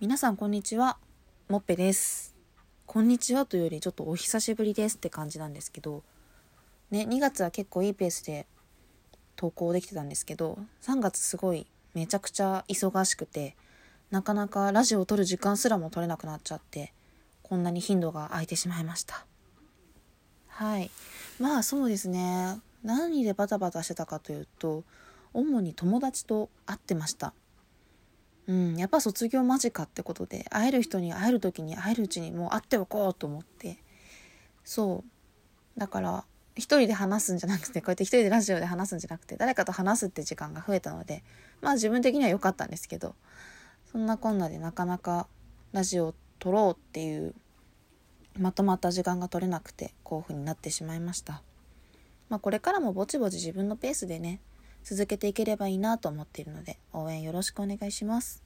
皆さんこんにちは、もっぺです。こんにちはというよりちょっとお久しぶりですって感じなんですけどね、2月は結構いいペースで投稿できてたんですけど、3月すごいめちゃくちゃ忙しくて、なかなかラジオを撮る時間すらも取れなくなっちゃって、こんなに頻度が空いてしまいました。はい、まあそうですね、何でバタバタしてたかというと、主に友達と会ってました。やっぱ卒業間近ってことで、会える人に会える時に会えるうちにもう会っておこうと思って、そうだから一人で話すんじゃなくて、こうやって一人でラジオで話すんじゃなくて誰かと話すって時間が増えたので、まあ自分的には良かったんですけど、そんなこんなでなかなかラジオを撮ろうっていうまとまった時間が取れなくて、こういう風になってしまいました。まあこれからもぼちぼち自分のペースでね、続けていければいいなと思っているので、応援よろしくお願いします。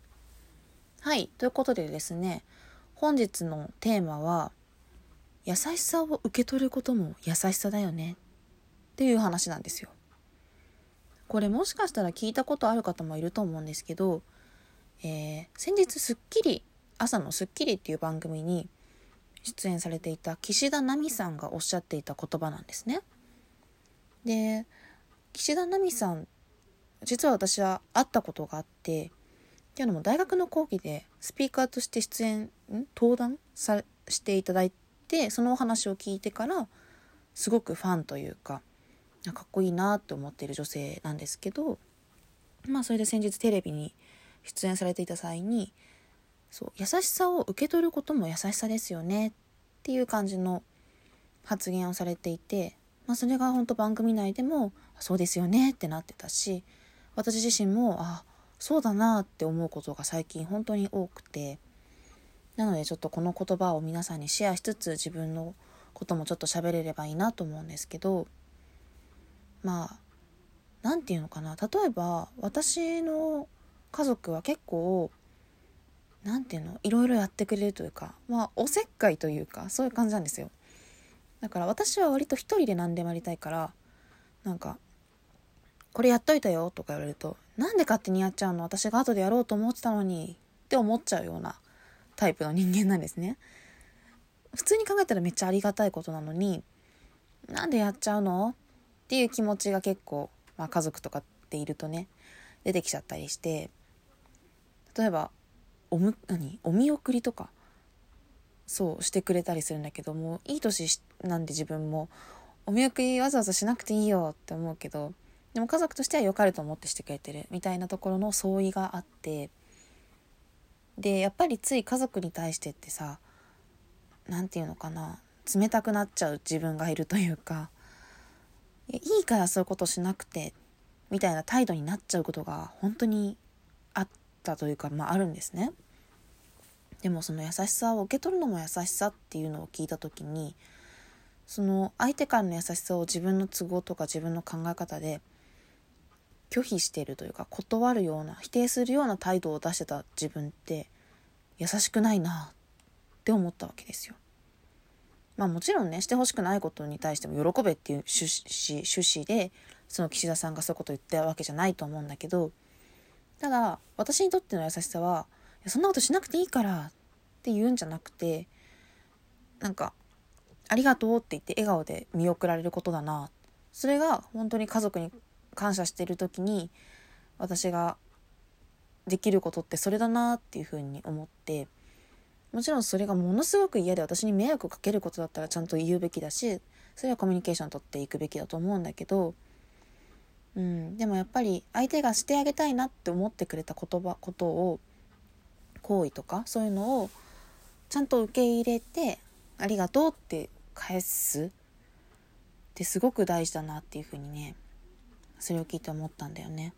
はい、ということでですね、本日のテーマは優しさを受け取ることも優しさだよねっていう話なんですよ。これもしかしたら聞いたことある方もいると思うんですけど、先日スッキリ朝のスッキリっていう番組に出演されていた岸田奈美さんがおっしゃっていた言葉なんですね。で、岸田奈美さん、実は私は会ったことがあって、っていうのも大学の講義でスピーカーとして登壇していただいて、そのお話を聞いてからすごくファンというか、かっこいいなって思っている女性なんですけど、まあそれで先日テレビに出演されていた際に、そう、優しさを受け取ることも優しさですよねっていう感じの発言をされていて、まあ、それが本当番組内でもそうですよねってなってたし、私自身もそうだなって思うことが最近本当に多くて、なのでちょっとこの言葉を皆さんにシェアしつつ、自分のこともちょっと喋れればいいなと思うんですけど、まあなんていうのかな、例えば私の家族は結構なんていうの、いろいろやってくれるというか、まあおせっかいというか、そういう感じなんですよ。だから私は割と一人で何でもやりたいから、なんかこれやっといたよとか言われると、なんで勝手にやっちゃうの、私が後でやろうと思ってたのにって思っちゃうようなタイプの人間なんですね。普通に考えたらめっちゃありがたいことなのに、なんでやっちゃうのっていう気持ちが結構、まあ、家族とかっているとね出てきちゃったりして、例えばお見送りとかそうしてくれたりするんだけど、もういい年なんで自分もお見送りわざわざしなくていいよって思うけど、でも家族としては良かれと思ってしてくれてるみたいなところの相違があって、でやっぱりつい家族に対してってさ、なんていうのかな、冷たくなっちゃう自分がいるというか、いいからそういうことしなくてみたいな態度になっちゃうことが本当にあったというか、まああるんですね。でもその優しさを受け取るのも優しさっていうのを聞いた時に、その相手からの優しさを自分の都合とか自分の考え方で拒否しているというか、断るような否定するような態度を出してた自分って優しくないなって思ったわけですよ。まあもちろんね、してほしくないことに対しても喜べっていう趣旨で、その岸田さんがそういうことを言ったわけじゃないと思うんだけど、ただ私にとっての優しさは、そんなことしなくていいからって言うんじゃなくて、なんかありがとうって言って笑顔で見送られることだな。それが本当に家族に感謝している時に私ができることってそれだなっていうふうに思って、もちろんそれがものすごく嫌で私に迷惑をかけることだったらちゃんと言うべきだし、それはコミュニケーション取っていくべきだと思うんだけど、でもやっぱり相手がしてあげたいなって思ってくれたことを、行為とかそういうのをちゃんと受け入れて、ありがとうって返すってすごく大事だなっていう風にね、それを聞いて思ったんだよね。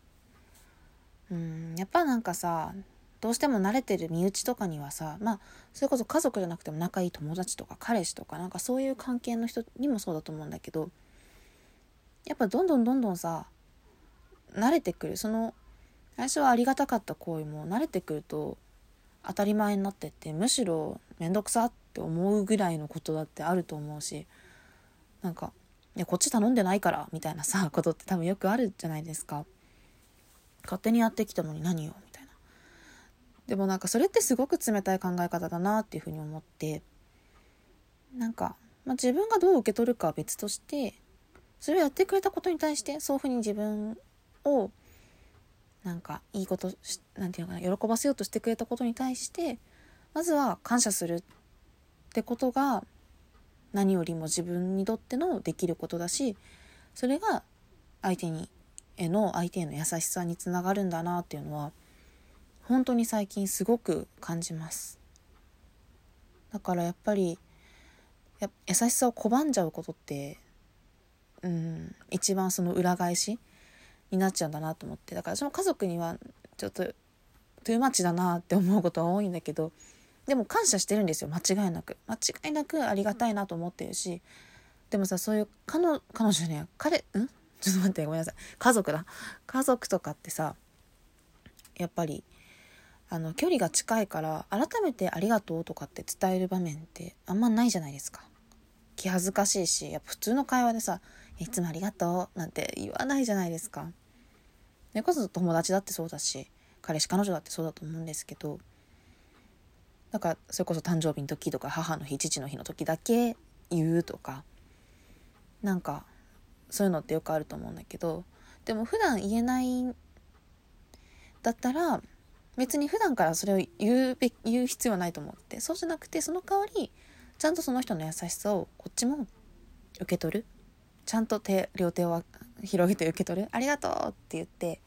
やっぱなんかさ、どうしても慣れてる身内とかにはさ、まあそれこそ家族じゃなくても仲いい友達とか彼氏とか、なんかそういう関係の人にもそうだと思うんだけど、やっぱどんどんさ慣れてくる、その最初はありがたかった行為も慣れてくると当たり前になってって、むしろめんどくさって思うぐらいのことだってあると思うし、なんかいやこっち頼んでないからみたいなさ、ことって多分よくあるじゃないですか。勝手にやってきたのに何よみたいな。でもなんかそれってすごく冷たい考え方だなっていうふうに思って、なんか、自分がどう受け取るかは別として、それをやってくれたことに対してそういうふうに自分をなんかいいことなんていうのかな、喜ばせようとしてくれたことに対してまずは感謝するってことが何よりも自分にとってのできることだし、それが相手への優しさにつながるんだなっていうのは本当に最近すごく感じます。だからやっぱり優しさを拒んじゃうことって、一番その裏返しになっちゃうんだなと思って、だから私も家族にはちょっとトゥーマッチだなって思うことは多いんだけど、でも感謝してるんですよ、間違いなくありがたいなと思ってるし、でもさ、そういう家族とかってさ、やっぱり距離が近いから改めてありがとうとかって伝える場面ってあんまないじゃないですか。気恥ずかしいし、やっぱ普通の会話でさ、いつもありがとうなんて言わないじゃないですか。それこそ友達だってそうだし、彼氏彼女だってそうだと思うんですけど、だからそれこそ誕生日の時とか母の日父の日の時だけ言うとか、なんかそういうのってよくあると思うんだけど、でも普段言えないんだったら別に普段からそれを言う必要はないと思って、そうじゃなくて、その代わりちゃんとその人の優しさをこっちも受け取る、ちゃんと両手を広げて受け取る、ありがとうって言って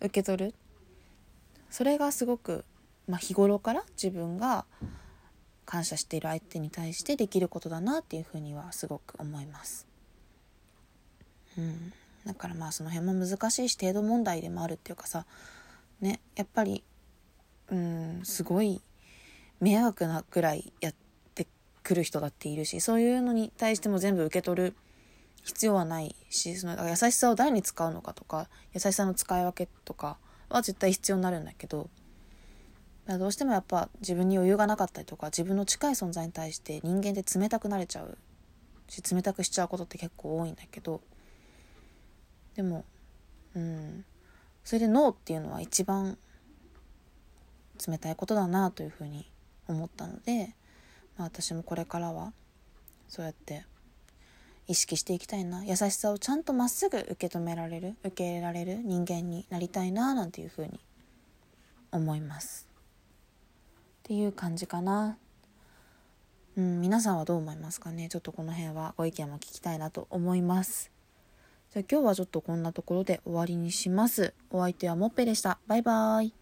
受け取る、それがすごく、日頃から自分が感謝している相手に対してできることだなっていうふうにはすごく思います。だからその辺も難しいし、程度問題でもあるっていうかさね、やっぱりすごい迷惑なくらいやってくる人だっているし、そういうのに対しても全部受け取る必要はないし、その優しさを誰に使うのかとか、優しさの使い分けとかは絶対必要になるんだけど、どうしてもやっぱ自分に余裕がなかったりとか、自分の近い存在に対して人間って冷たくなれちゃうし、冷たくしちゃうことって結構多いんだけど、でもそれでノーっていうのは一番冷たいことだなというふうに思ったので、私もこれからはそうやって意識していきたいな、優しさをちゃんとまっすぐ受け入れられる人間になりたいななんていうふうに思いますっていう感じかな。皆さんはどう思いますかね。ちょっとこの辺はご意見も聞きたいなと思います。じゃあ今日はちょっとこんなところで終わりにします。お相手はもっぺでした。バイバイ。